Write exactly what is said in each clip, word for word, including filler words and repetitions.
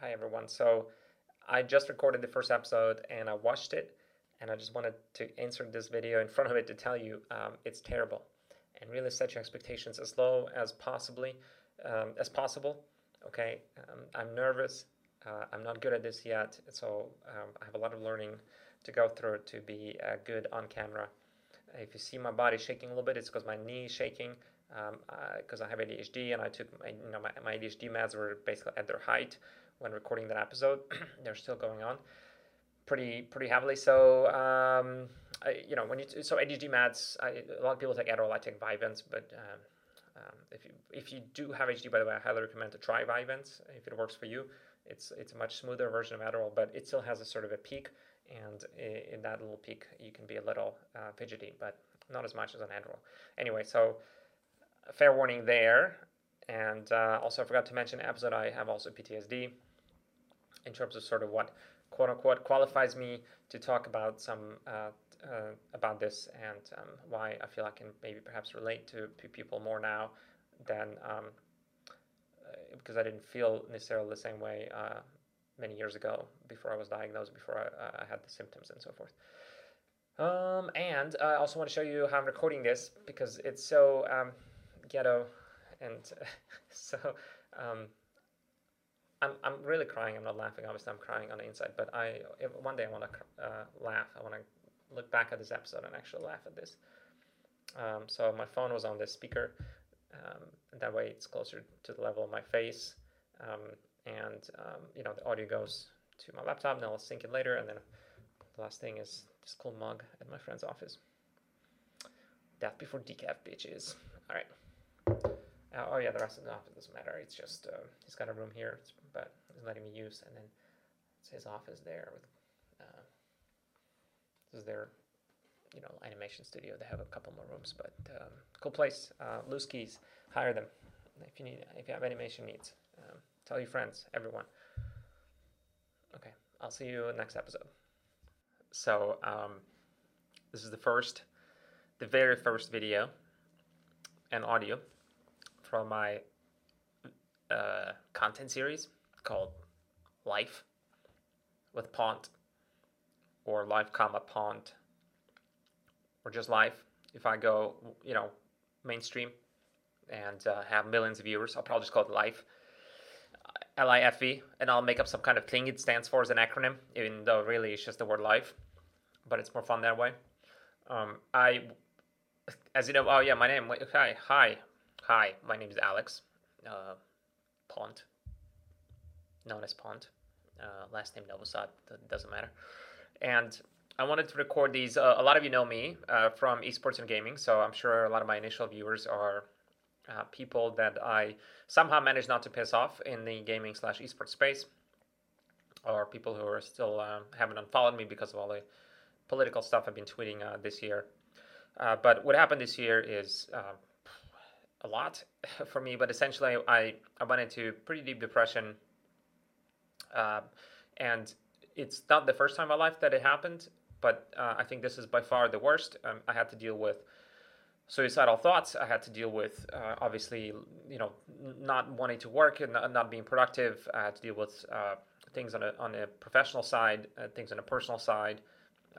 Hi, everyone. So I just recorded the first episode and I watched it, and I just wanted to insert this video in front of it to tell you um, it's terrible, and really set your expectations as low as possibly um, as possible. Okay, um, I'm nervous. Uh, I'm not good at this yet, so um, I have a lot of learning to go through to be uh, good on camera. If you see my body shaking a little bit, it's because my knee is shaking, because um, uh, I have A D H D, and I took my, you know, my, my A D H D meds were basically at their height when recording that episode. They're still going on pretty pretty heavily. So um, I, you know when you so A D H D meds, I, a lot of people take Adderall. I take Vyvanse, but um, um, if you if you do have A D H D, by the way, I highly recommend to try Vyvanse if it works for you. It's it's a much smoother version of Adderall, but it still has a sort of a peak, and in that little peak, you can be a little uh, fidgety, but not as much as an Adderall. Anyway, so fair warning there, and uh, also I forgot to mention episode I have also P T S D. In terms of sort of what quote unquote qualifies me to talk about some uh, uh, about this, and um, why I feel I can maybe perhaps relate to people more now than um, because I didn't feel necessarily the same way uh, many years ago before I was diagnosed, before I, I had the symptoms and so forth. Um, and I also want to show you how I'm recording this because it's so um, ghetto, and uh, so um, I'm I'm really crying. I'm not laughing. Obviously, I'm crying on the inside. But I if, one day I want to uh, laugh. I want to look back at this episode and actually laugh at this. Um, so my phone was on this speaker. Um, that way it's closer to the level of my face, um, and um, you know the audio goes to my laptop, and I'll sync it later, and then the last thing is this cool mug at my friend's office. Death before decaf, bitches. Alright. Uh, oh yeah, the rest of the office doesn't matter, it's just, uh, he's got a room here, but he's letting me use, and then it's his office there, with, uh, this is their, you know, animation studio. They have a couple more rooms, but um, cool place. Uh, Loose Keys, hire them if you need. If you have animation needs, um, tell your friends, everyone. Okay, I'll see you next episode. So um, this is the first, the very first video and audio from my uh, content series called Life with Pont, or Life, comma Pont. Or just life. If I go, you know, mainstream and uh, have millions of viewers, I'll probably just call it Life, L I F E, and I'll make up some kind of thing it stands for as an acronym, even though really it's just the word life, but it's more fun that way. Um, I, as you know, oh yeah, my name, hi, hi, hi, my name is Alex uh, Pont, known as Pont, uh, last name Novosad, doesn't matter, and I wanted to record these. Uh, a lot of you know me uh, from esports and gaming, so I'm sure a lot of my initial viewers are uh, people that I somehow managed not to piss off in the gaming slash esports space, or people who are still uh, haven't unfollowed me because of all the political stuff I've been tweeting uh, this year. Uh, but what happened this year is uh, a lot for me, but essentially I, I went into pretty deep depression, uh, and it's not the first time in my life that it happened. But uh, I think this is by far the worst. Um, I had to deal with suicidal thoughts. I had to deal with, uh, obviously, you know, not wanting to work and not being productive. I had to deal with uh, things on a on a professional side, uh, things on a personal side.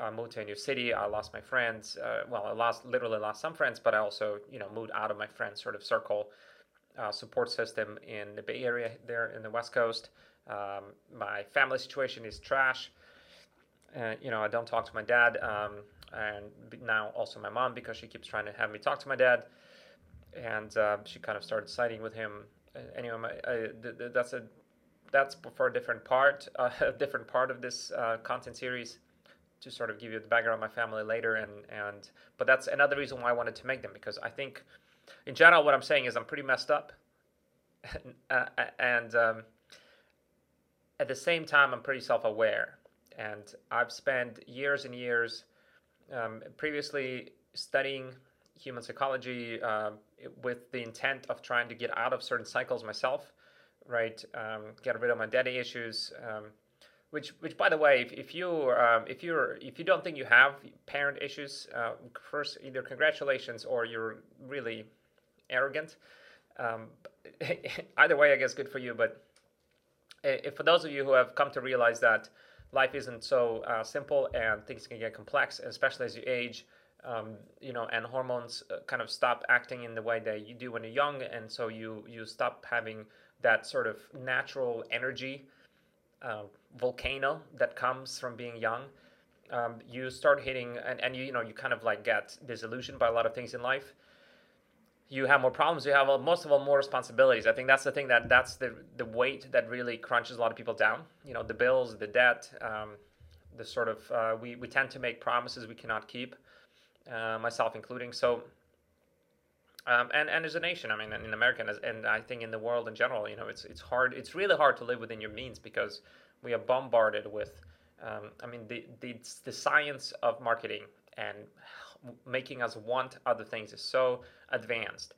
I moved to a new city. I lost my friends. Uh, well, I lost literally lost some friends, but I also, you know, moved out of my friends' sort of circle, uh, support system in the Bay Area there in the West Coast. Um, my family situation is trash. Uh, you know, I don't talk to my dad, um, and now also my mom, because she keeps trying to have me talk to my dad, and uh, she kind of started siding with him. Uh, anyway, my, I, th- th- that's a that's for a different part, uh, a different part of this uh, content series, to sort of give you the background of my family later, and and but that's another reason why I wanted to make them, because I think, in general, what I'm saying is I'm pretty messed up, uh, and um, at the same time I'm pretty self-aware. And I've spent years and years um, previously studying human psychology uh, with the intent of trying to get out of certain cycles myself, right? Um, get rid of my daddy issues, um, which, which by the way, if, if you um, if you're if you don't think you have parent issues, uh, first either congratulations or you're really arrogant. Um, either way, I guess good for you, but if for those of you who have come to realize that life isn't so uh, simple and things can get complex, especially as you age, um, you know, and hormones kind of stop acting in the way that you do when you're young, and so you you stop having that sort of natural energy uh, volcano that comes from being young. Um, you start hitting, and, and you, you know, you kind of like get disillusioned by a lot of things in life. You have more problems. You have well, most of all more responsibilities. I think that's the thing that that's the the weight that really crunches a lot of people down. You know, the bills, the debt, um, the sort of uh, we we tend to make promises we cannot keep, uh, myself including. So, um, and and as a nation, I mean, in America, and, and I think in the world in general, you know, it's it's hard. It's really hard to live within your means because we are bombarded with. Um, I mean, the, the the science of marketing and making us want other things is so advanced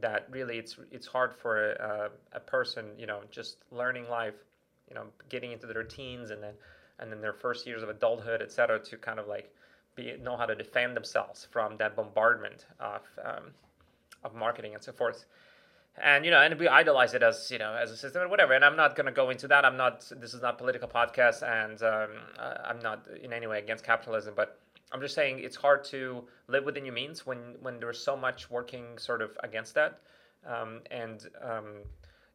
that really it's it's hard for a, a person, you know, just learning life, you know, getting into their teens and then and then their first years of adulthood, et cetera, to kind of like be know how to defend themselves from that bombardment of um, of marketing and so forth. And, you know, and we idolize it as, you know, as a system or whatever. And I'm not going to go into that. I'm not, this is not a political podcast, and um, I'm not in any way against capitalism. But I'm just saying it's hard to live within your means when, when there's so much working sort of against that. Um, and, um,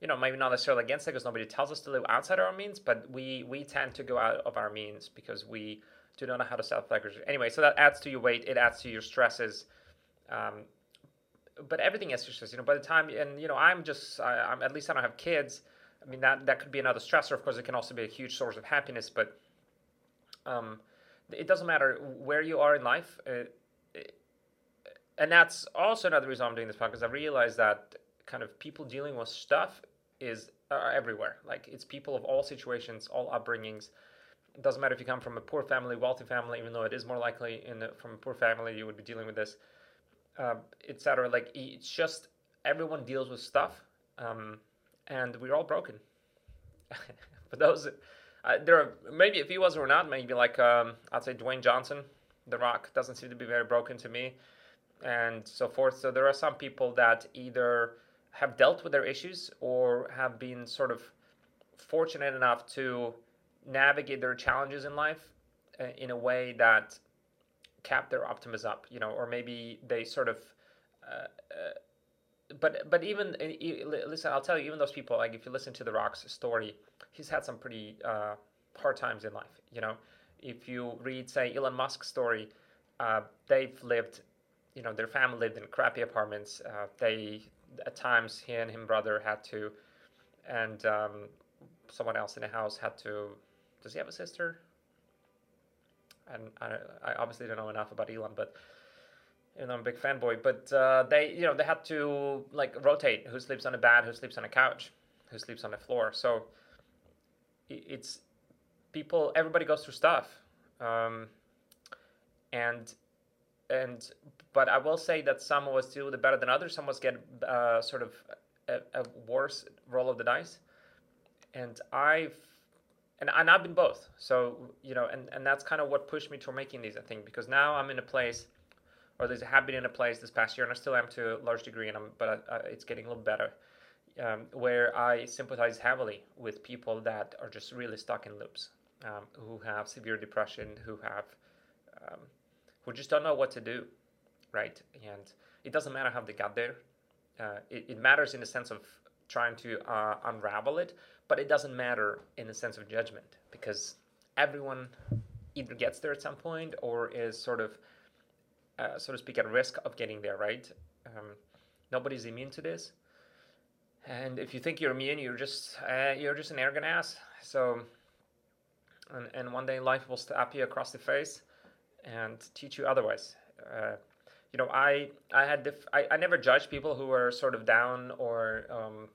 you know, maybe not necessarily against it because nobody tells us to live outside our means. But we, we tend to go out of our means because we do not know how to self-regulate. Anyway, so that adds to your weight. It adds to your stresses. Um But everything is stressful, you know, by the time, and, you know, I'm just, I, I'm at least I don't have kids. I mean, that, that could be another stressor. Of course, it can also be a huge source of happiness, but um, it doesn't matter where you are in life. Uh, it, and that's also another reason I'm doing this podcast. I realized that kind of people dealing with stuff is are everywhere. Like, it's people of all situations, all upbringings. It doesn't matter if you come from a poor family, wealthy family, even though it is more likely in the, from a poor family you would be dealing with this. Uh, et cetera. Like, it's just everyone deals with stuff, um, and we're all broken. For those, uh, there are maybe if he was or not, maybe like um, I'd say Dwayne Johnson, The Rock, doesn't seem to be very broken to me, and so forth. So there are some people that either have dealt with their issues or have been sort of fortunate enough to navigate their challenges in life uh, in a way that cap their optimism up, you know, or maybe they sort of, uh, uh, but but even, uh, listen, I'll tell you, even those people, like if you listen to The Rock's story, he's had some pretty uh, hard times in life, you know. If you read, say, Elon Musk's story, uh, they've lived, you know, their family lived in crappy apartments. Uh, they, at times, he and his brother had to, and um, someone else in the house had to, does he have a sister? And I, I obviously don't know enough about Elon, but you know, I'm a big fanboy. But uh, they, you know, they had to like rotate who sleeps on a bed, who sleeps on a couch, who sleeps on the floor. So it's people. Everybody goes through stuff, um, and and but I will say that some of us deal with it better than others. Some of us get uh, sort of a, a worse roll of the dice, and I've. And, and I've been both. So, you know, and, and that's kind of what pushed me to making these, I think, because now I'm in a place, or at least I have been in a place this past year, and I still am to a large degree, and I'm, but I, I, it's getting a little better, um, where I sympathize heavily with people that are just really stuck in loops, um, who have severe depression, who have, um, who just don't know what to do, right? And it doesn't matter how they got there. Uh, it, it matters in the sense of trying to uh, unravel it, but it doesn't matter in the sense of judgment because everyone either gets there at some point or is sort of, uh, so to speak, at risk of getting there, right? Um, nobody's immune to this, and if you think you're immune, you're just uh, you're just an arrogant ass. So, and, and one day life will slap you across the face and teach you otherwise. Uh, you know, I I had def- I, I never judged people who were sort of down or. Um,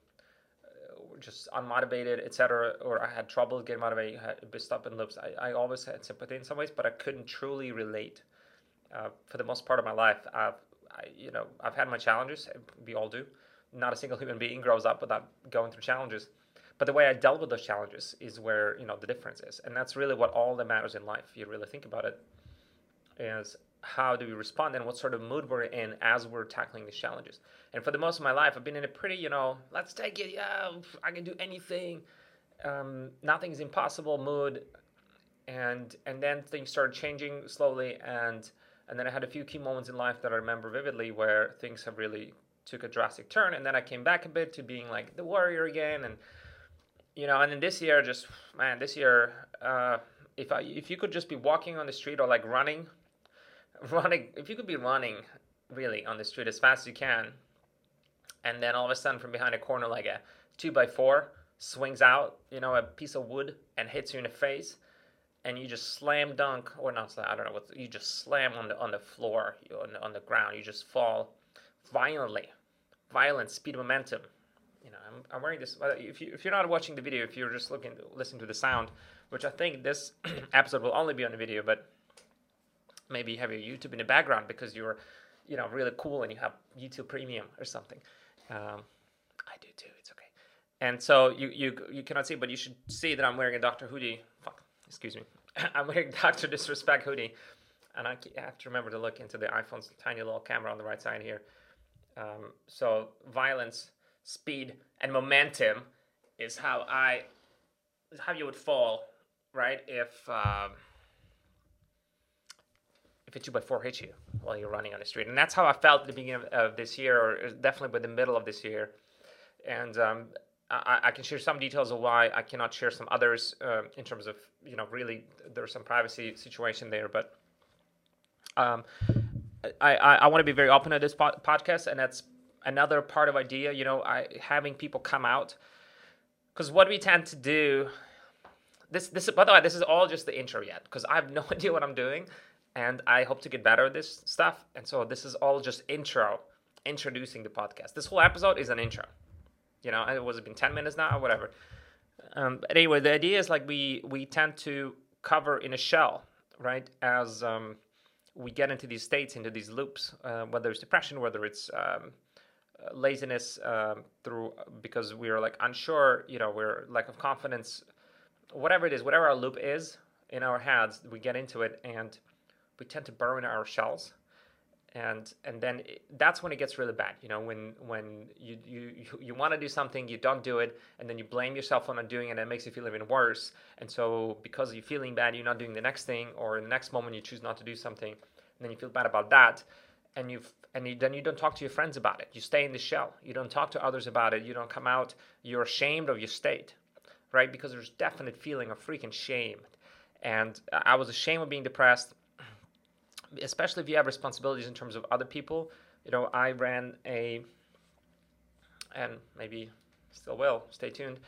just unmotivated, et cetera, or I had trouble getting motivated, I had stuck in loops. I, I always had sympathy in some ways, but I couldn't truly relate. Uh, for the most part of my life, I've, I, you know, I've had my challenges. We all do. Not a single human being grows up without going through challenges. But the way I dealt with those challenges is where, you know, the difference is. And that's really what all that matters in life, if you really think about it, is how do we respond and what sort of mood we're in as we're tackling these challenges. And for the most of my life, I've been in a pretty, you know, let's take it, yeah, I can do anything um, nothing's impossible mood, and and then things started changing slowly, and and then I had a few key moments in life that I remember vividly where things have really took a drastic turn, and then I came back a bit to being like the warrior again, and you know, and then this year, just man, this year, uh, if I if you could just be walking on the street or like running, running, if you could be running really on the street as fast as you can, and then all of a sudden from behind a corner like a two by four swings out, you know, a piece of wood and hits you in the face. And you just slam dunk, or not slam, I don't know what, you just slam on the on the floor, on the, on the ground. You just fall violently, violent speed momentum. You know, I'm, I'm wearing this. If you if you're not watching the video, if you're just looking listening to the sound, which I think this episode will only be on the video, but maybe you have your YouTube in the background because you're, you know, really cool and you have YouTube Premium or something. Um, I do too. It's okay. And so you you you cannot see, but you should see that I'm wearing a Doctor hoodie. Fuck. Excuse me, I'm wearing Doctor Disrespect hoodie, and I have to remember to look into the iPhone's tiny little camera on the right side here. Um, so violence, speed, and momentum is how I, how you would fall, right? If um, if a two by four hits you while you're running on the street, and that's how I felt at the beginning of, of this year, or definitely by the middle of this year, and. Um, I, I can share some details of why I cannot share some others uh, in terms of, you know, really there's some privacy situation there, but um, I, I, I want to be very open to this po- podcast, and that's another part of idea, you know, I, having people come out, because what we tend to do, this, this, by the way, this is all just the intro yet, because I have no idea what I'm doing, and I hope to get better at this stuff, and so this is all just intro, introducing the podcast. This whole episode is an intro. You know, it was been ten minutes now or whatever. Um, but anyway, the idea is like we, we tend to cover in a shell, right? As um, we get into these states, into these loops, uh, whether it's depression, whether it's um, laziness um, through because we are like unsure, you know, we're lack of confidence, whatever it is, whatever our loop is in our heads, we get into it and we tend to burn our shells. And and then it, that's when it gets really bad, you know, when when you you, you want to do something, you don't do it, and then you blame yourself for not doing it, and it makes you feel even worse. And so because you're feeling bad, you're not doing the next thing, or in the next moment you choose not to do something, and then you feel bad about that, and, you've, and you then you don't talk to your friends about it. You stay in the shell. You don't talk to others about it. You don't come out. You're ashamed of your state, right? Because there's definite feeling of freaking shame. And I was ashamed of being depressed. Especially if you have responsibilities in terms of other people, you know, I ran a, and maybe still will, stay tuned,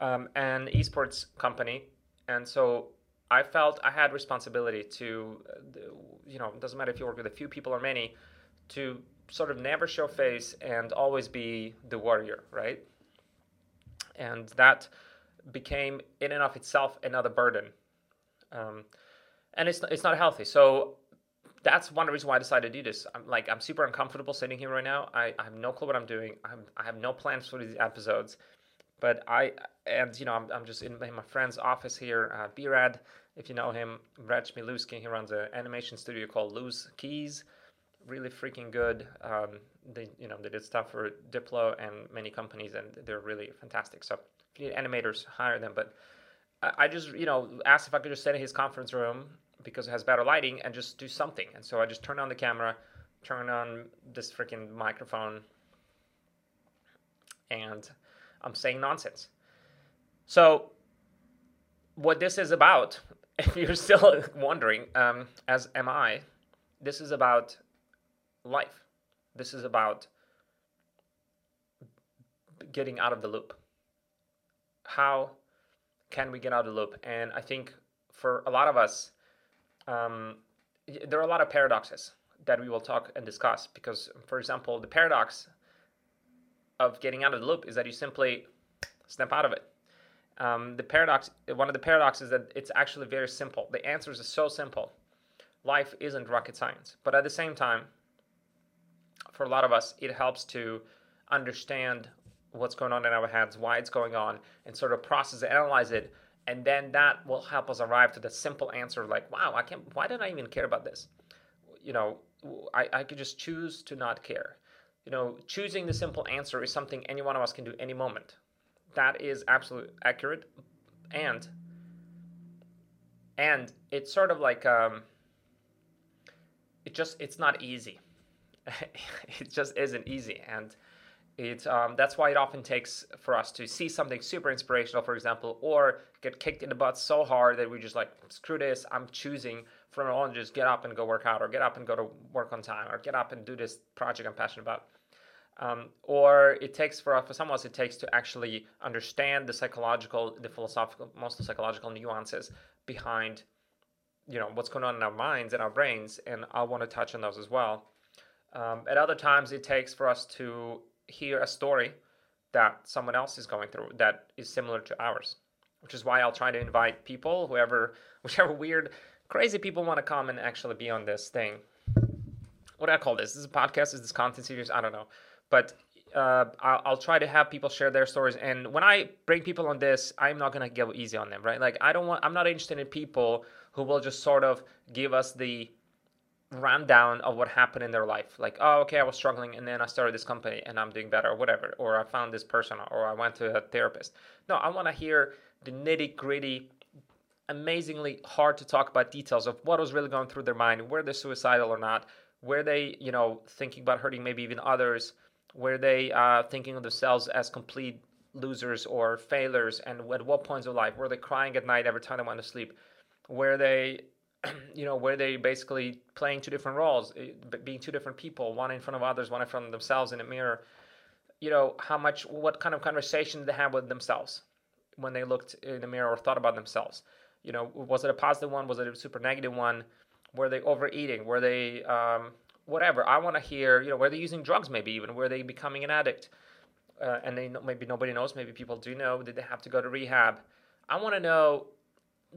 um, an esports company, and so I felt I had responsibility to, you know, it doesn't matter if you work with a few people or many, to sort of never show face and always be the warrior, right? And that became in and of itself another burden, um, and it's it's not healthy, so. That's one reason why I decided to do this. I'm like, I'm super uncomfortable sitting here right now. I, I have no clue what I'm doing. I'm, I have no plans for these episodes, but I, and you know, I'm, I'm just in my friend's office here, uh, B-Rad, if you know him, Brad Miluski. He runs an animation studio called Loose Keys. Really freaking good. Um, they, you know, they did stuff for Diplo and many companies, and they're really fantastic. So if you need animators, hire them. But I, I just, you know, asked if I could just sit in his conference room because it has better lighting and just do something. And so I just turned on the camera, turned on this freaking microphone, and I'm saying nonsense. So what this is about, if you're still wondering, um, as am I, this is about life. This is about getting out of the loop. How can we get out of the loop? And I think for a lot of us, Um, there are a lot of paradoxes that we will talk and discuss because, for example, the paradox of getting out of the loop is that you simply snap out of it. Um, the paradox, one of the paradoxes is that it's actually very simple. The answers are so simple. Life isn't rocket science. But at the same time, for a lot of us, it helps to understand what's going on in our heads, why it's going on, and sort of process and analyze it. And then that will help us arrive to the simple answer, like, wow, I can't, why did I even care about this? You know, I, I could just choose to not care. You know, choosing the simple answer is something any one of us can do any moment. that is absolutely accurate. And and it's sort of like um, it just it's not easy. It just isn't easy, and it um, that's why it often takes for us to see something super inspirational, for example, or get kicked in the butt so hard that we're just like, screw this, I'm choosing from now on just get up and go work out, or get up and go to work on time, or get up and do this project I'm passionate about. Um, or it takes for for some of us, it takes to actually understand the psychological, the philosophical, mostly psychological nuances behind, you know, what's going on in our minds and our brains, and I want to touch on those as well. Um, at other times, it takes for us to hear a story that someone else is going through that is similar to ours, which is why I'll try to invite people, whoever, whichever weird, crazy people want to come and actually be on this thing. What do I call this? This is a podcast? Is this content series? I don't know. But uh, I'll, I'll try to have people share their stories. And when I bring people on this, I'm not going to go easy on them, right? Like, I don't want, I'm not interested in people who will just sort of give us the rundown of what happened in their life. Like, oh, okay, I was struggling, and then I started this company, and I'm doing better, or whatever. Or I found this person, or I went to a therapist. No, I want to hear the nitty-gritty, amazingly hard to talk about details of what was really going through their mind, were they suicidal or not, were they, you know, thinking about hurting maybe even others, were they uh, thinking of themselves as complete losers or failures, and at what points of life? Were they crying at night every time they went to sleep? Were they, you know, were they basically playing two different roles, being two different people, one in front of others, one in front of themselves in a mirror? You know, how much, what kind of conversation did they have with themselves when they looked in the mirror or thought about themselves? You know, was it a positive one? Was it a super negative one? Were they overeating? Were they... Um, whatever, I want to hear, you know, were they using drugs maybe even, were they becoming an addict? Uh, and they maybe nobody knows, maybe people do know, did they have to go to rehab? I want to know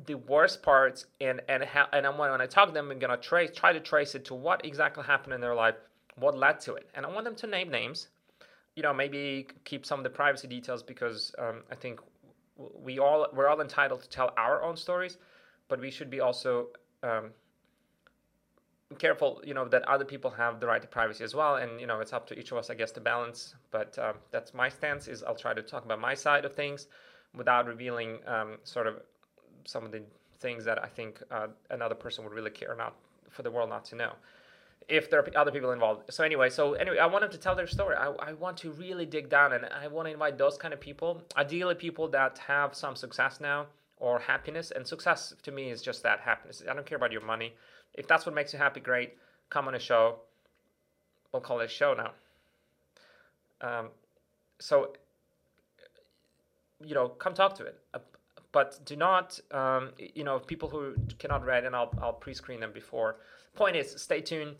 the worst parts, and and, ha- and I'm, when I talk to them, I'm going to trace, try to trace it to what exactly happened in their life, what led to it. And I want them to name names, you know, maybe keep some of the privacy details, because um, I think we all, we're all entitled to tell our own stories, but we should be also... Um, careful, you know, that other people have the right to privacy as well, and you know, it's up to each of us, I guess, to balance. But um, that's my stance, is I'll try to talk about my side of things without revealing um, sort of some of the things that I think uh, another person would really care not for the world not to know, if there are other people involved. So anyway, so anyway, I want them to tell their story. I, I want to really dig down, and I want to invite those kind of people, ideally people that have some success now, or happiness. And success to me is just that, happiness. I don't care about your money. If that's what makes you happy, great. Come on a show. We'll call it a show now. Um, so, you know, come talk to it. Uh, but do not, um, you know, people who cannot read, and I'll, I'll pre-screen them before. Point is, stay tuned.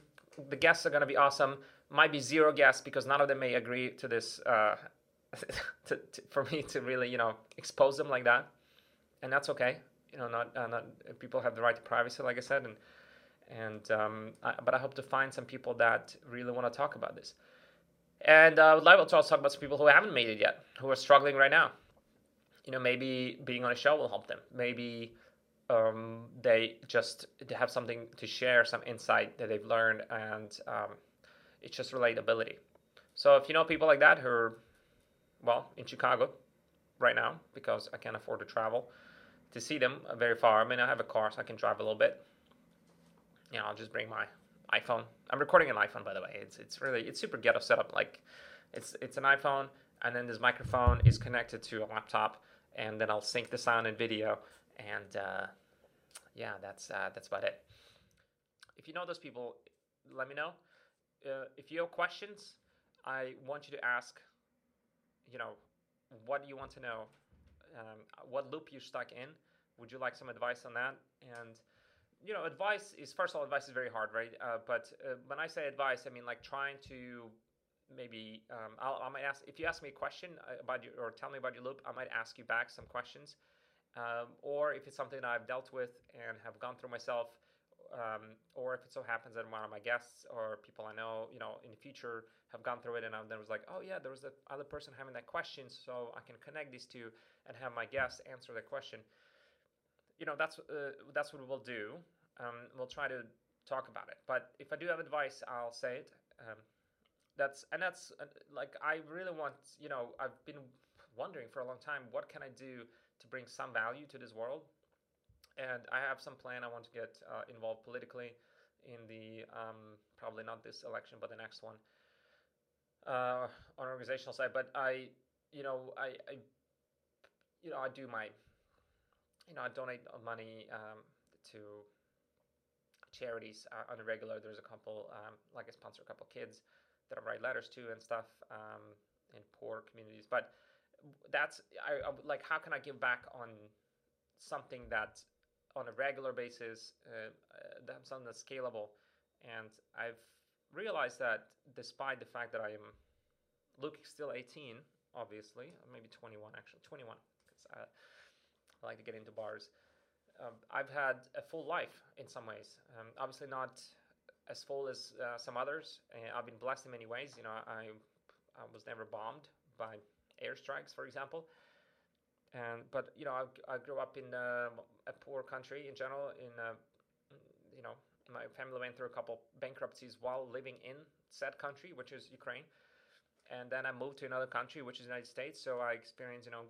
The guests are going to be awesome. Might be zero guests, because none of them may agree to this, uh, to, to, for me to really, you know, expose them like that. And that's okay, you know. Not, uh, not people have the right to privacy, like I said, and and um, I, but I hope to find some people that really want to talk about this. And uh, I would like to also talk about some people who haven't made it yet, who are struggling right now. You know, maybe being on a show will help them. Maybe um, they just they have something to share, some insight that they've learned, and um, it's just relatability. So if you know people like that who are, well, in Chicago right now, because I can't afford to travel to see them very far. I mean, I have a car, so I can drive a little bit. You know, I'll just bring my iPhone. I'm recording an iPhone, by the way. It's it's really, it's super ghetto setup. Like, it's it's an iPhone, and then this microphone is connected to a laptop, and then I'll sync the sound and video, and uh, yeah, that's uh, that's about it. If you know those people, let me know. Uh, if you have questions, I want you to ask, you know, what do you want to know? Um, what loop you're stuck in? Would you like some advice on that? And, you know, advice is, first of all, advice is very hard, right? Uh, but uh, when I say advice, I mean like trying to maybe, um, I'll, I might ask, if you ask me a question about your, or tell me about your loop, I might ask you back some questions. Um, or if it's something that I've dealt with and have gone through myself, um, or if it so happens that one of my guests or people I know, you know, in the future have gone through it, and I then was like, oh yeah, there was the other person having that question, so I can connect these two and have my guests answer the question. You know, that's uh, that's what we'll do. Um, we'll try to talk about it. But if I do have advice, I'll say it. Um, that's and that's uh, like I really want. You know, I've been wondering for a long time, what can I do to bring some value to this world? And I have some plan. I want to get uh, involved politically in the, um, probably not this election, but the next one, uh, on organizational side. But I, you know, I, I, you know, I do my, you know, I donate money um, to charities uh, on a regular. There's a couple, um, like I sponsor a couple kids that I write letters to and stuff um, in poor communities. But that's, I, I like, how can I give back on something that on a regular basis, uh, uh, something that's scalable? And I've realized that despite the fact that I am looking still eighteen, obviously, maybe twenty-one, actually, twenty-one, because I, I like to get into bars. Um, I've had a full life in some ways, um, obviously not as full as uh, some others. And I've been blessed in many ways. You know, I, I was never bombed by airstrikes, for example. And, but, you know, I, I grew up in uh, a poor country in general. In, uh, you know, my family went through a couple bankruptcies while living in said country, which is Ukraine. And then I moved to another country, which is the United States. So I experienced, you know,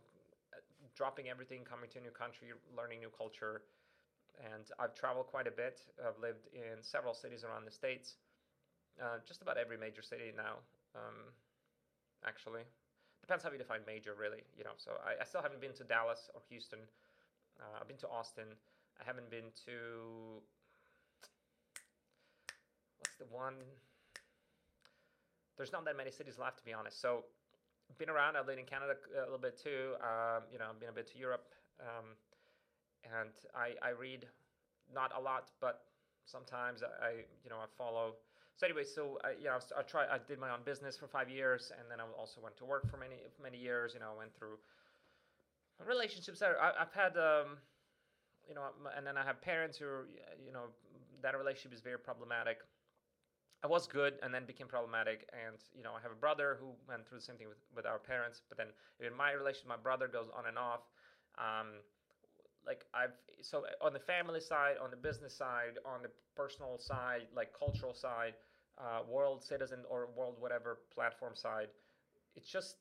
dropping everything, coming to a new country, learning new culture. And I've traveled quite a bit. I've lived in several cities around the States, uh, just about every major city now, um, actually. Depends how you define major, really, you know. So I, I still haven't been to Dallas or Houston. Uh, I've been to Austin. I haven't been to, what's the one? There's not that many cities left, to be honest. So been around. I've lived in Canada a little bit too. Um, you know, I've been a bit to Europe. Um, and I, I read, not a lot, but sometimes I, I you know, I follow. So anyway, so I, you know, I tried. I did my own business for five years, and then I also went to work for many, many years. You know, I went through relationships. I, I've had, um, you know, and then I have parents who, are, you know, that relationship is very problematic. I was good, and then became problematic. And you know, I have a brother who went through the same thing with, with our parents. But then in my relationship, my brother goes on and off. Um, Like I've, so on the family side, on the business side, on the personal side, like cultural side, uh, world citizen or world whatever platform side, it's just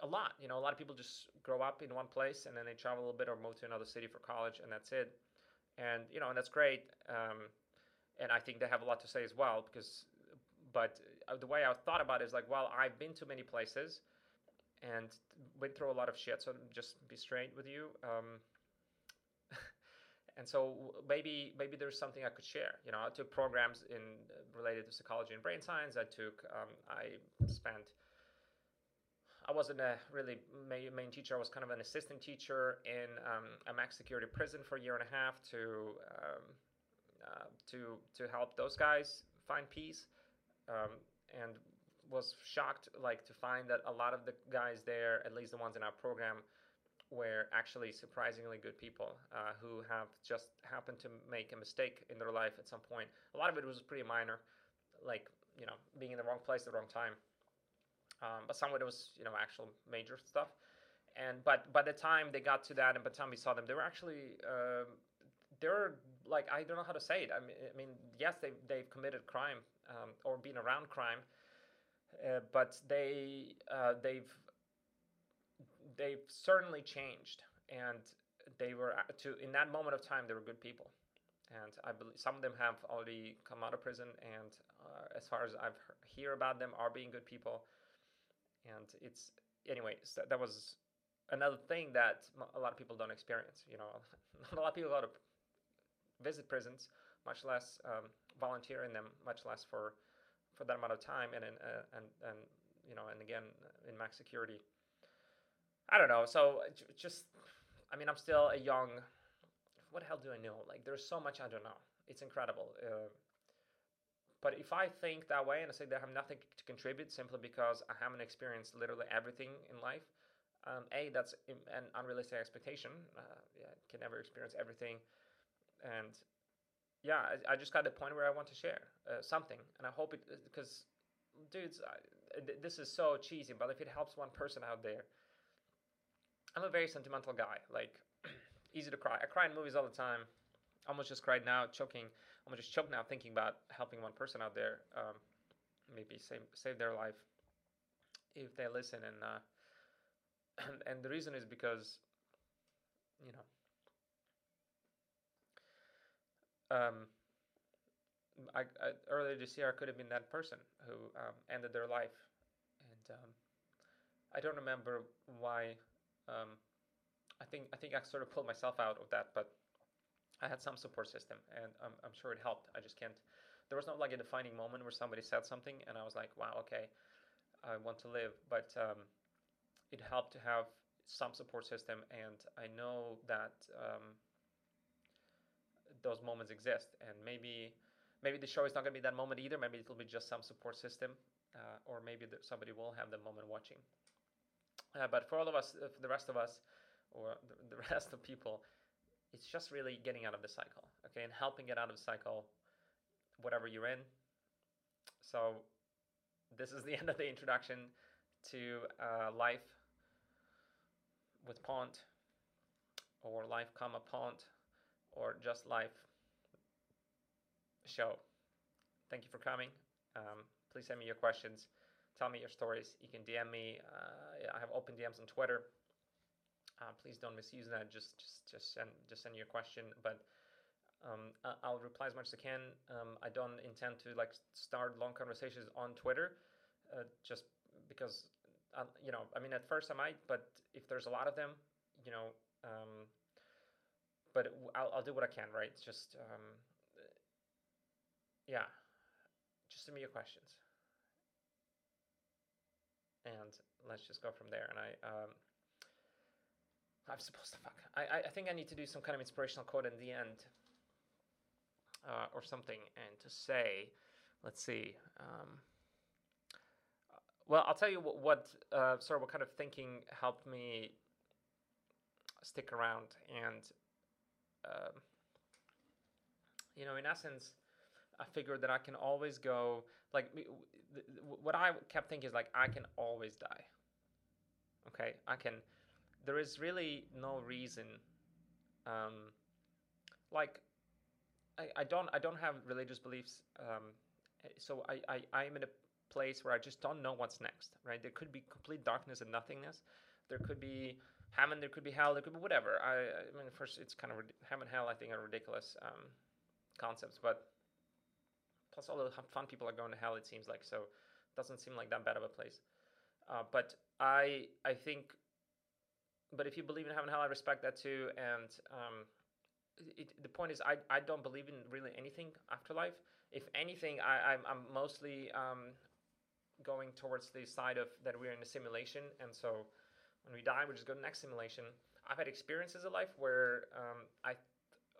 a lot. You know, a lot of people just grow up in one place and then they travel a little bit or move to another city for college and that's it. And, you know, and that's great. Um, and I think they have a lot to say as well because, but the way I thought about it is like, well, I've been to many places and went through a lot of shit. So just be straight with you. Um, And so maybe maybe there's something I could share. You know, I took programs in related to psychology and brain science. I took, um, I spent, I wasn't a really main, main teacher. I was kind of an assistant teacher in um, a max security prison for a year and a half to um, uh, to to help those guys find peace. Um, and was shocked like to find that a lot of the guys there, at least the ones in our program, were actually surprisingly good people uh, who have just happened to make a mistake in their life at some point. A lot of it was pretty minor, like, you know, being in the wrong place at the wrong time. Um, but some of it was, you know, actual major stuff. And but by the time they got to that and by the time we saw them, they were actually, uh, they were like, I don't know how to say it. I mean, I mean yes, they, they've committed crime um, or been around crime, uh, but they, uh, they've, they've certainly changed, and they were to in that moment of time they were good people, and I believe some of them have already come out of prison, and uh, as far as I've heard about them, are being good people, and it's anyway. So that was another thing that a lot of people don't experience. You know, not a lot of people go to visit prisons, much less um, volunteer in them, much less for for that amount of time, and and and, and you know, and again in max security. I don't know. So just, I mean, I'm still a young, what the hell do I know? Like there's so much I don't know. It's incredible. Uh, but if I think that way and I say that I have nothing to contribute simply because I haven't experienced literally everything in life, um, A, that's an unrealistic expectation. Uh, yeah, I can never experience everything. And yeah, I, I just got to the point where I want to share uh, something. And I hope it, because dudes, I, this is so cheesy, but if it helps one person out there, I'm a very sentimental guy, like, easy to cry. I cry in movies all the time. I almost just cried now, choking. I almost just choked now thinking about helping one person out there, um, maybe save, save their life if they listen and uh, And, and the reason is because, you know, um, I, I, earlier this year I could have been that person who um, ended their life. And um, I don't remember why. Um, I think I think I sort of pulled myself out of that, but I had some support system, and I'm, I'm sure it helped. I just can't. There was not like a defining moment where somebody said something, and I was like, wow, okay, I want to live. But um, it helped to have some support system, and I know that um, those moments exist. And maybe maybe the show is not going to be that moment either. Maybe it'll be just some support system, uh, or maybe the, somebody will have the moment watching. Uh, but for all of us, for the rest of us, or the, the rest of people, it's just really getting out of the cycle, okay, and helping get out of the cycle, whatever you're in. So this is the end of the introduction to uh, Life with Pont, or Life, comma, Pont, or just Life show. Thank you for coming. Um, please send me your questions. Tell me your stories. You can D M me. Uh, I have open D Ms on Twitter. Uh, please don't misuse that. Just, just, just send, just send your question. But um, I'll reply as much as I can. Um, I don't intend to like start long conversations on Twitter, uh, just because, I, you know, I mean, at first I might, but if there's a lot of them, you know, um, but I'll, I'll do what I can, right? It's just, um, yeah, just send me your questions. And let's just go from there. And I, um, I'm supposed to fuck. I, I think I need to do some kind of inspirational quote in the end, uh, or something, and to say, let's see. Um, well, I'll tell you what. what uh, sorry, what kind of thinking helped me stick around, and uh, you know, in essence. I figured that I can always go, like, what I kept thinking is, like, I can always die, okay? I can, there is really no reason, um, like, I, I don't, I don't have religious beliefs, um, so I, I, I'm in a place where I just don't know what's next, right? There could be complete darkness and nothingness, there could be heaven, there could be hell, there could be whatever. I, I mean, first, it's kind of, heaven and hell, I think, are ridiculous, um, concepts, but plus all the fun people are going to hell, it seems like, so it doesn't seem like that bad of a place. Uh, but I I think, but if you believe in heaven and hell, I respect that too. And um, it, the point is, I, I don't believe in really anything afterlife. If anything, I, I'm, I'm mostly um, going towards the side of that we're in a simulation. And so when we die, we just go to the next simulation. I've had experiences in life where um, I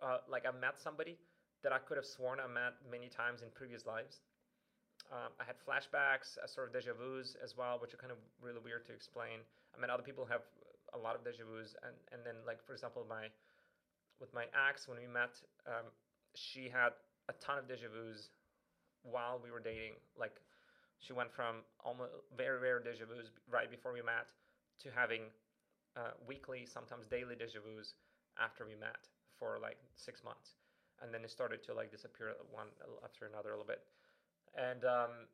uh, like I met somebody that I could have sworn I met many times in previous lives. Um, I had flashbacks, a sort of déjà vus as well, which are kind of really weird to explain. I mean, other people have a lot of déjà vus, and, and then, like, for example, my with my ex, when we met, um, she had a ton of déjà vus while we were dating. Like, she went from almost very rare déjà vus right before we met to having uh, weekly, sometimes daily déjà vus after we met for, like, six months. And then it started to like disappear one after another a little bit, and um,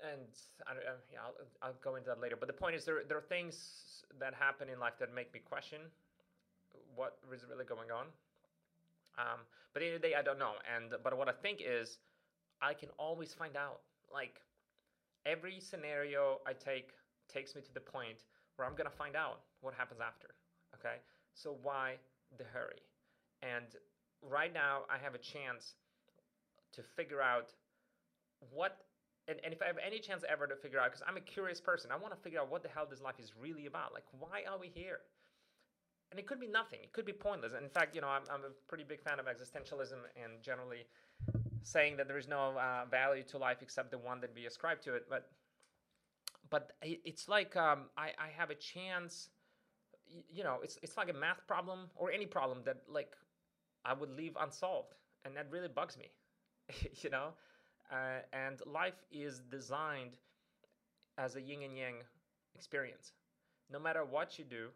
and I, I, yeah, I'll, I'll go into that later. But the point is, there there are things that happen in life that make me question what is really going on. Um, but at the end of the day, I don't know. And but what I think is, I can always find out. Like every scenario I take takes me to the point where I'm gonna find out what happens after. Okay, so why the hurry? And right now, I have a chance to figure out what, and, and if I have any chance ever to figure out, because I'm a curious person, I want to figure out what the hell this life is really about. Like, why are we here? And it could be nothing. It could be pointless. And in fact, you know, I'm, I'm a pretty big fan of existentialism and generally saying that there is no uh, value to life except the one that we ascribe to it. But but it's like um, I, I have a chance, you know, it's it's like a math problem or any problem that, like, I would leave unsolved, and that really bugs me, you know? Uh, and life is designed as a yin and yang experience. No matter what you do,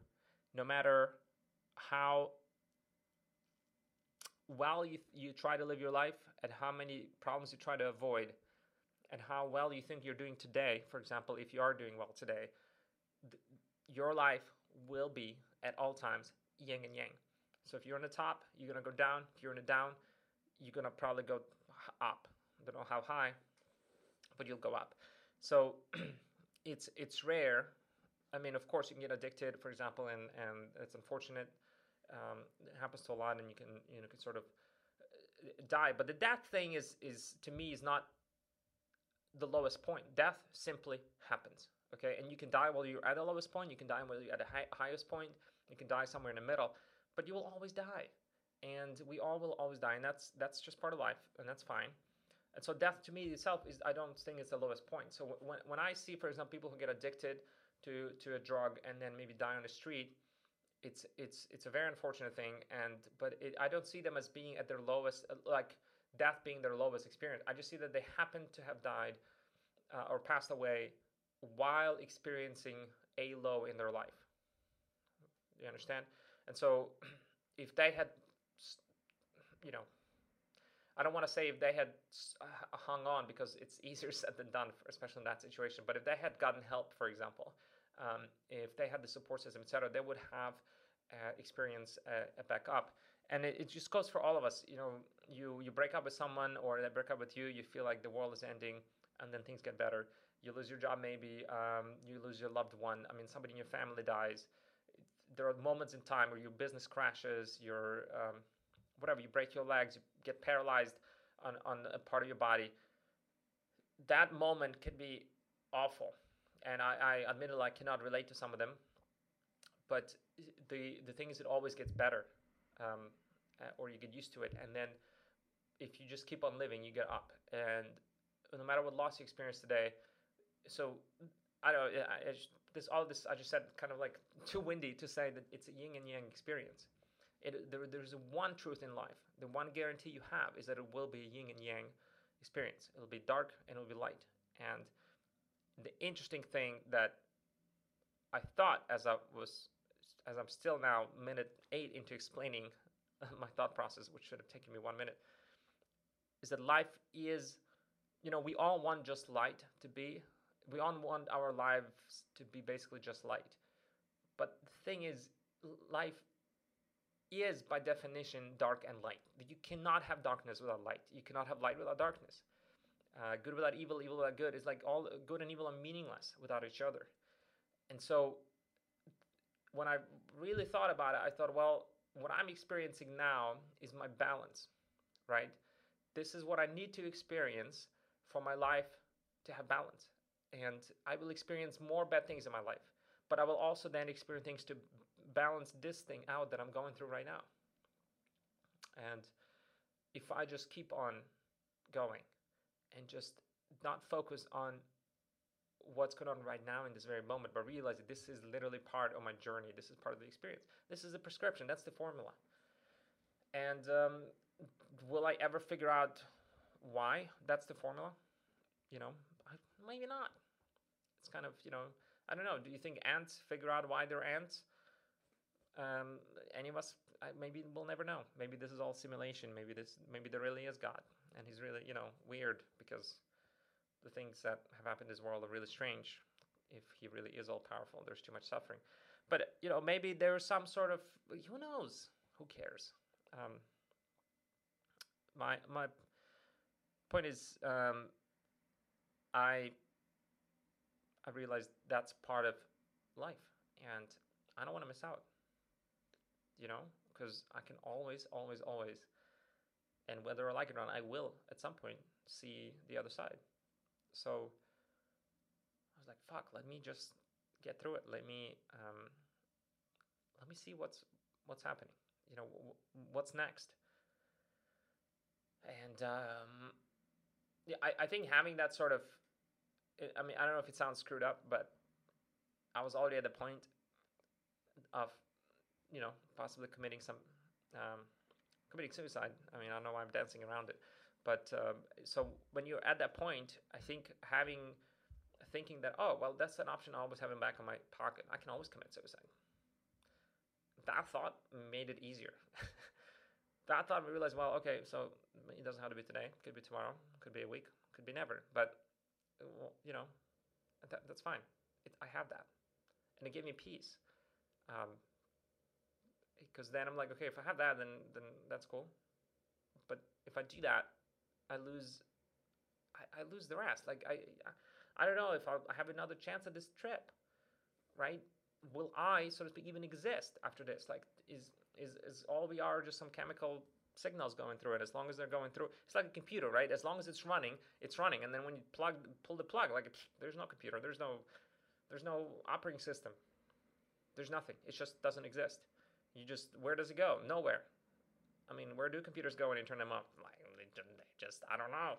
no matter how well you, you try to live your life, and how many problems you try to avoid, and how well you think you're doing today, for example, if you are doing well today, th- your life will be at all times yin and yang. So if you're on the top, you're going to go down. If you're on the down, you're going to probably go up. I don't know how high, but you'll go up. So it's it's rare. I mean, of course, you can get addicted, for example, and, and it's unfortunate. Um, it happens to a lot, and you can you know can sort of die. But the death thing is, is to me, is not the lowest point. Death simply happens, okay? And you can die while you're at the lowest point. You can die while you're at the high, highest point. You can die somewhere in the middle. But you will always die, and we all will always die, and that's that's just part of life, and that's fine. And so death to me itself is, I don't think it's the lowest point. So when when I see, for example, people who get addicted to to a drug and then maybe die on the street, it's it's it's a very unfortunate thing. And but it, I don't see them as being at their lowest, like death being their lowest experience. I just see that they happen to have died uh, or passed away while experiencing a low in their life. You understand? And so if they had, you know, I don't want to say if they had hung on, because it's easier said than done, especially in that situation. But if they had gotten help, for example, um, if they had the support system, et cetera, they would have uh, experienced a, a backup. And it, it just goes for all of us. You know, you, you break up with someone, or they break up with you, you feel like the world is ending, and then things get better. You lose your job, maybe. Um, you lose your loved one. I mean, somebody in your family dies. There are moments in time where your business crashes, your um, whatever, you break your legs, you get paralyzed on, on a part of your body. That moment can be awful. And I, I admittedly, I cannot relate to some of them. But the the thing is, it always gets better, um, or you get used to it. And then if you just keep on living, you get up. And no matter what loss you experience today, so I don't know, I, I just, this, all this I just said, kind of like too windy to say that it's a yin and yang experience. It, there, there's one truth in life. The one guarantee you have is that it will be a yin and yang experience. It'll be dark and it'll be light. And the interesting thing that I thought as I was, as I'm still now minute eight into explaining my thought process, which should have taken me one minute, is that life is, you know, we all want just light to be. We all want our lives to be basically just light. But the thing is, life is by definition dark and light. You cannot have darkness without light. You cannot have light without darkness. Uh, good without evil, evil without good. It's like all good and evil are meaningless without each other. And so when I really thought about it, I thought, well, what I'm experiencing now is my balance, right? This is what I need to experience for my life to have balance. And I will experience more bad things in my life, but I will also then experience things to balance this thing out that I'm going through right now. And if I just keep on going and just not focus on what's going on right now in this very moment, but realize that this is literally part of my journey. This is part of the experience. This is the prescription. That's the formula. And um, will I ever figure out why that's the formula? You know, maybe not. It's kind of, you know, I don't know. Do you think ants figure out why they're ants? Um, any of us, I, maybe we'll never know. Maybe this is all simulation. Maybe this, maybe there really is God, and he's really, you know, weird, because the things that have happened in this world are really strange. If he really is all powerful, there's too much suffering. But, you know, maybe there's some sort of, who knows? Who cares? Um, my my point is, um, I I realized that's part of life, and I don't want to miss out, you know, because I can always, always, always, and whether I like it or not, I will at some point see the other side. So I was like, fuck, let me just get through it. Let me, um, let me see what's, what's happening, you know, w- what's next. And, um, yeah, I, I think having that sort of, I mean, I don't know if it sounds screwed up, but I was already at the point of, you know, possibly committing some, um, committing suicide. I mean, I don't know why I'm dancing around it, but um, so when you're at that point, I think having, thinking that, oh, well, that's an option I always have in the back of my pocket. I can always commit suicide. That thought made it easier. That thought we realized, well, okay, so it doesn't have to be today. Could be tomorrow. Could be a week. Could be never. But, you know, that, that's fine. It, I have that. And it gave me peace. Um, because then I'm like, okay, if I have that, then then that's cool. But if I do that, I lose, I, I lose the rest. Like I, I don't know if I'll, I have another chance at this trip, right? Will I, so to speak, even exist after this? Like, is is is all we are just some chemical signals going through it? As long as they're going through, it's like a computer, right? As long as it's running, it's running. And then when you plug, pull the plug, like psh, there's no computer, there's no, there's no operating system, there's nothing. It just doesn't exist. You just, where does it go? Nowhere. I mean, where do computers go when you turn them off? Like, they just, I don't know.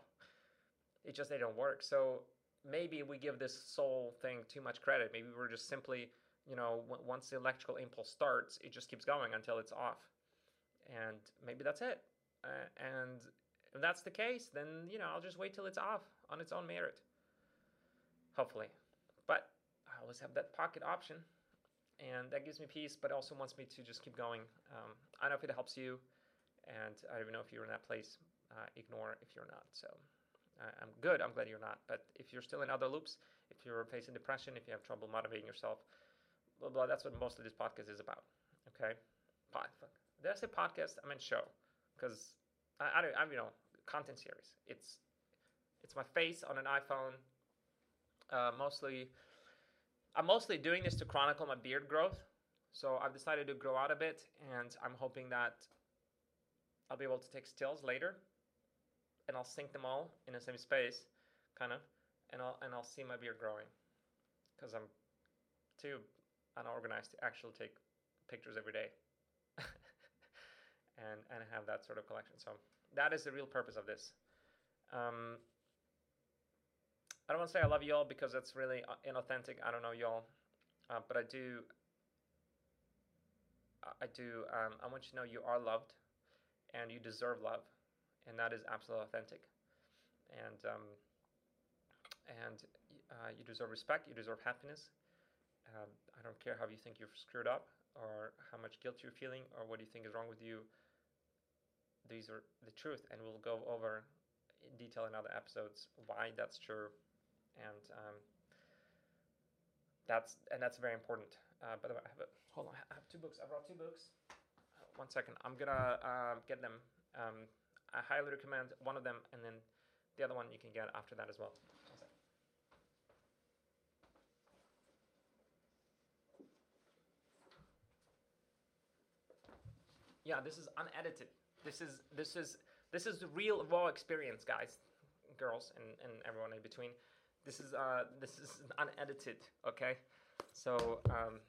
It just, they don't work. So maybe we give this soul thing too much credit. Maybe we're just simply, you know, once the electrical impulse starts, it just keeps going until it's off. And maybe that's it. Uh, and if that's the case, then, you know, I'll just wait till it's off on its own merit. Hopefully. But I always have that pocket option. And that gives me peace, but also wants me to just keep going. Um, I don't know if it helps you. And I don't even know if you're in that place. Uh, ignore if you're not. So uh, I'm good. I'm glad you're not. But if you're still in other loops, if you're facing depression, if you have trouble motivating yourself, blah, blah, that's what most of this podcast is about. Okay? Pod, did I say podcast? I meant show. Because I, I don't, I, you know, content series. It's it's my face on an iPhone. Uh, mostly, I'm mostly doing this to chronicle my beard growth. So I've decided to grow out a bit, and I'm hoping that I'll be able to take stills later, and I'll sync them all in the same space, kind of, and I'll and I'll see my beard growing, because I'm too unorganized to actually take pictures every day, and and have that sort of collection. So that is the real purpose of this. Um, I don't want to say I love you all, because that's really inauthentic. I don't know you all, uh, but I do. I do. Um, I want you to know you are loved. And you deserve love, and that is absolutely authentic. And um, and uh, you deserve respect. You deserve happiness. Uh, I don't care how you think you're screwed up, or how much guilt you're feeling, or what you think is wrong with you. These are the truth, and we'll go over in detail in other episodes why that's true, and um, that's and that's very important. Uh, by the way, I have a hold on. I have two books. I brought two books. One second, I'm gonna uh, get them. Um, I highly recommend one of them, and then the other one you can get after that as well. One second. Yeah, this is unedited. This is this is this is the real raw experience, guys, girls, and, and everyone in between. This is uh this is unedited. Okay, so um,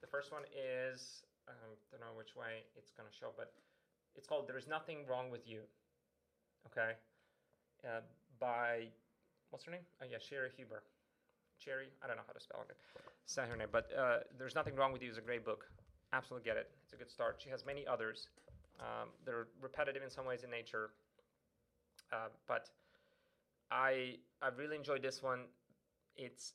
the first one is. I um, don't know which way it's going to show, but it's called There is Nothing Wrong with You, okay, uh, by, what's her name? Oh, yeah, Sherry Huber. Sherry, I don't know how to spell it. It's not her name, but uh, There's Nothing Wrong with You is a great book. Absolutely get it. It's a good start. She has many others. Um, they're repetitive in some ways in nature, uh, but I I really enjoyed this one. It's...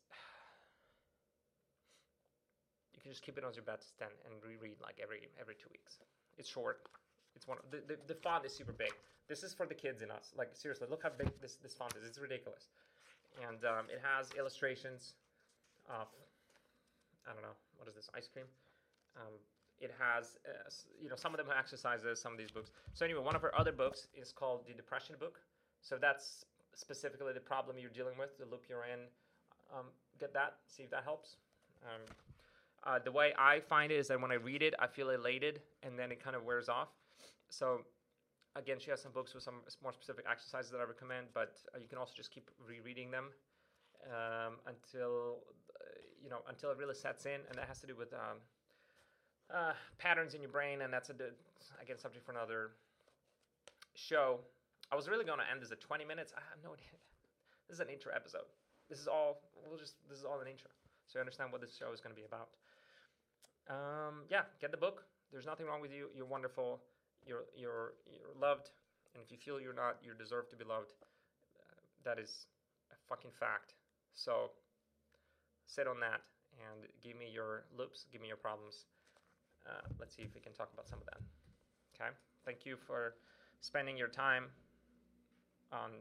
You can just keep it on your bedstand and reread like every every two weeks. It's short. It's one. Of, the, the the font is super big. This is for the kids in us. Like seriously, look how big this, this font is. It's ridiculous, and um, it has illustrations of I don't know what is this ice cream. Um, it has uh, you know some of them have exercises. Some of these books. So anyway, one of her other books is called The Depression Book. So that's specifically the problem you're dealing with, the loop you're in. Um, get that. See if that helps. Um, Uh, the way I find it is that when I read it, I feel elated, and then it kind of wears off. So, again, she has some books with some more specific exercises that I recommend, but uh, you can also just keep rereading them um, until uh, you know until it really sets in, and that has to do with um, uh, patterns in your brain, and that's a again subject for another show. I was really going to end this at twenty minutes. I have no idea. This is an intro episode. This is all. We'll just. This is all an intro. So you understand what this show is going to be about. Um, yeah, get the book. There's nothing wrong with you. You're wonderful. You're you're you're loved. And if you feel you're not, you deserve to be loved. Uh, that is a fucking fact. So sit on that and give me your loops. Give me your problems. Uh, let's see if we can talk about some of that. Okay. Thank you for spending your time on...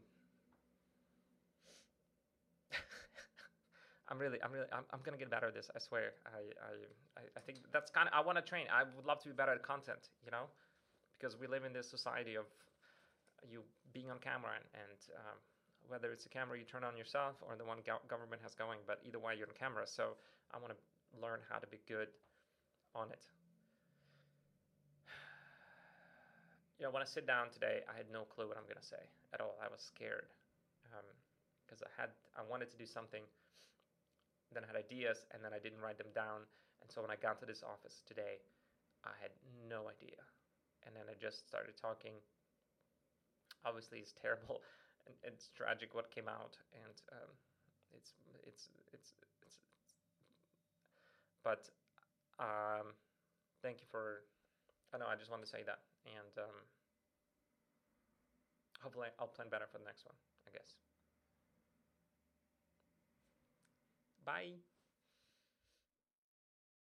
I'm really, I'm really, I'm, I'm gonna get better at this. I swear. I, I, I think that's kind of. I want to train. I would love to be better at content, you know, because we live in this society of you being on camera, and, and um, whether it's a camera you turn on yourself or the one go- government has going, but either way you're on camera. So I want to learn how to be good on it. You know, when I sit down today, I had no clue what I'm gonna say at all. I was scared because um, I had, I wanted to do something. Then I had ideas, and then I didn't write them down. And so when I got to this office today, I had no idea. And then I just started talking. Obviously, it's terrible, and it's tragic what came out, and um, it's, it's, it's, it's, it's. But um, thank you for. I know. I just wanted to say that, and um, hopefully, I'll plan better for the next one, I guess. Bye.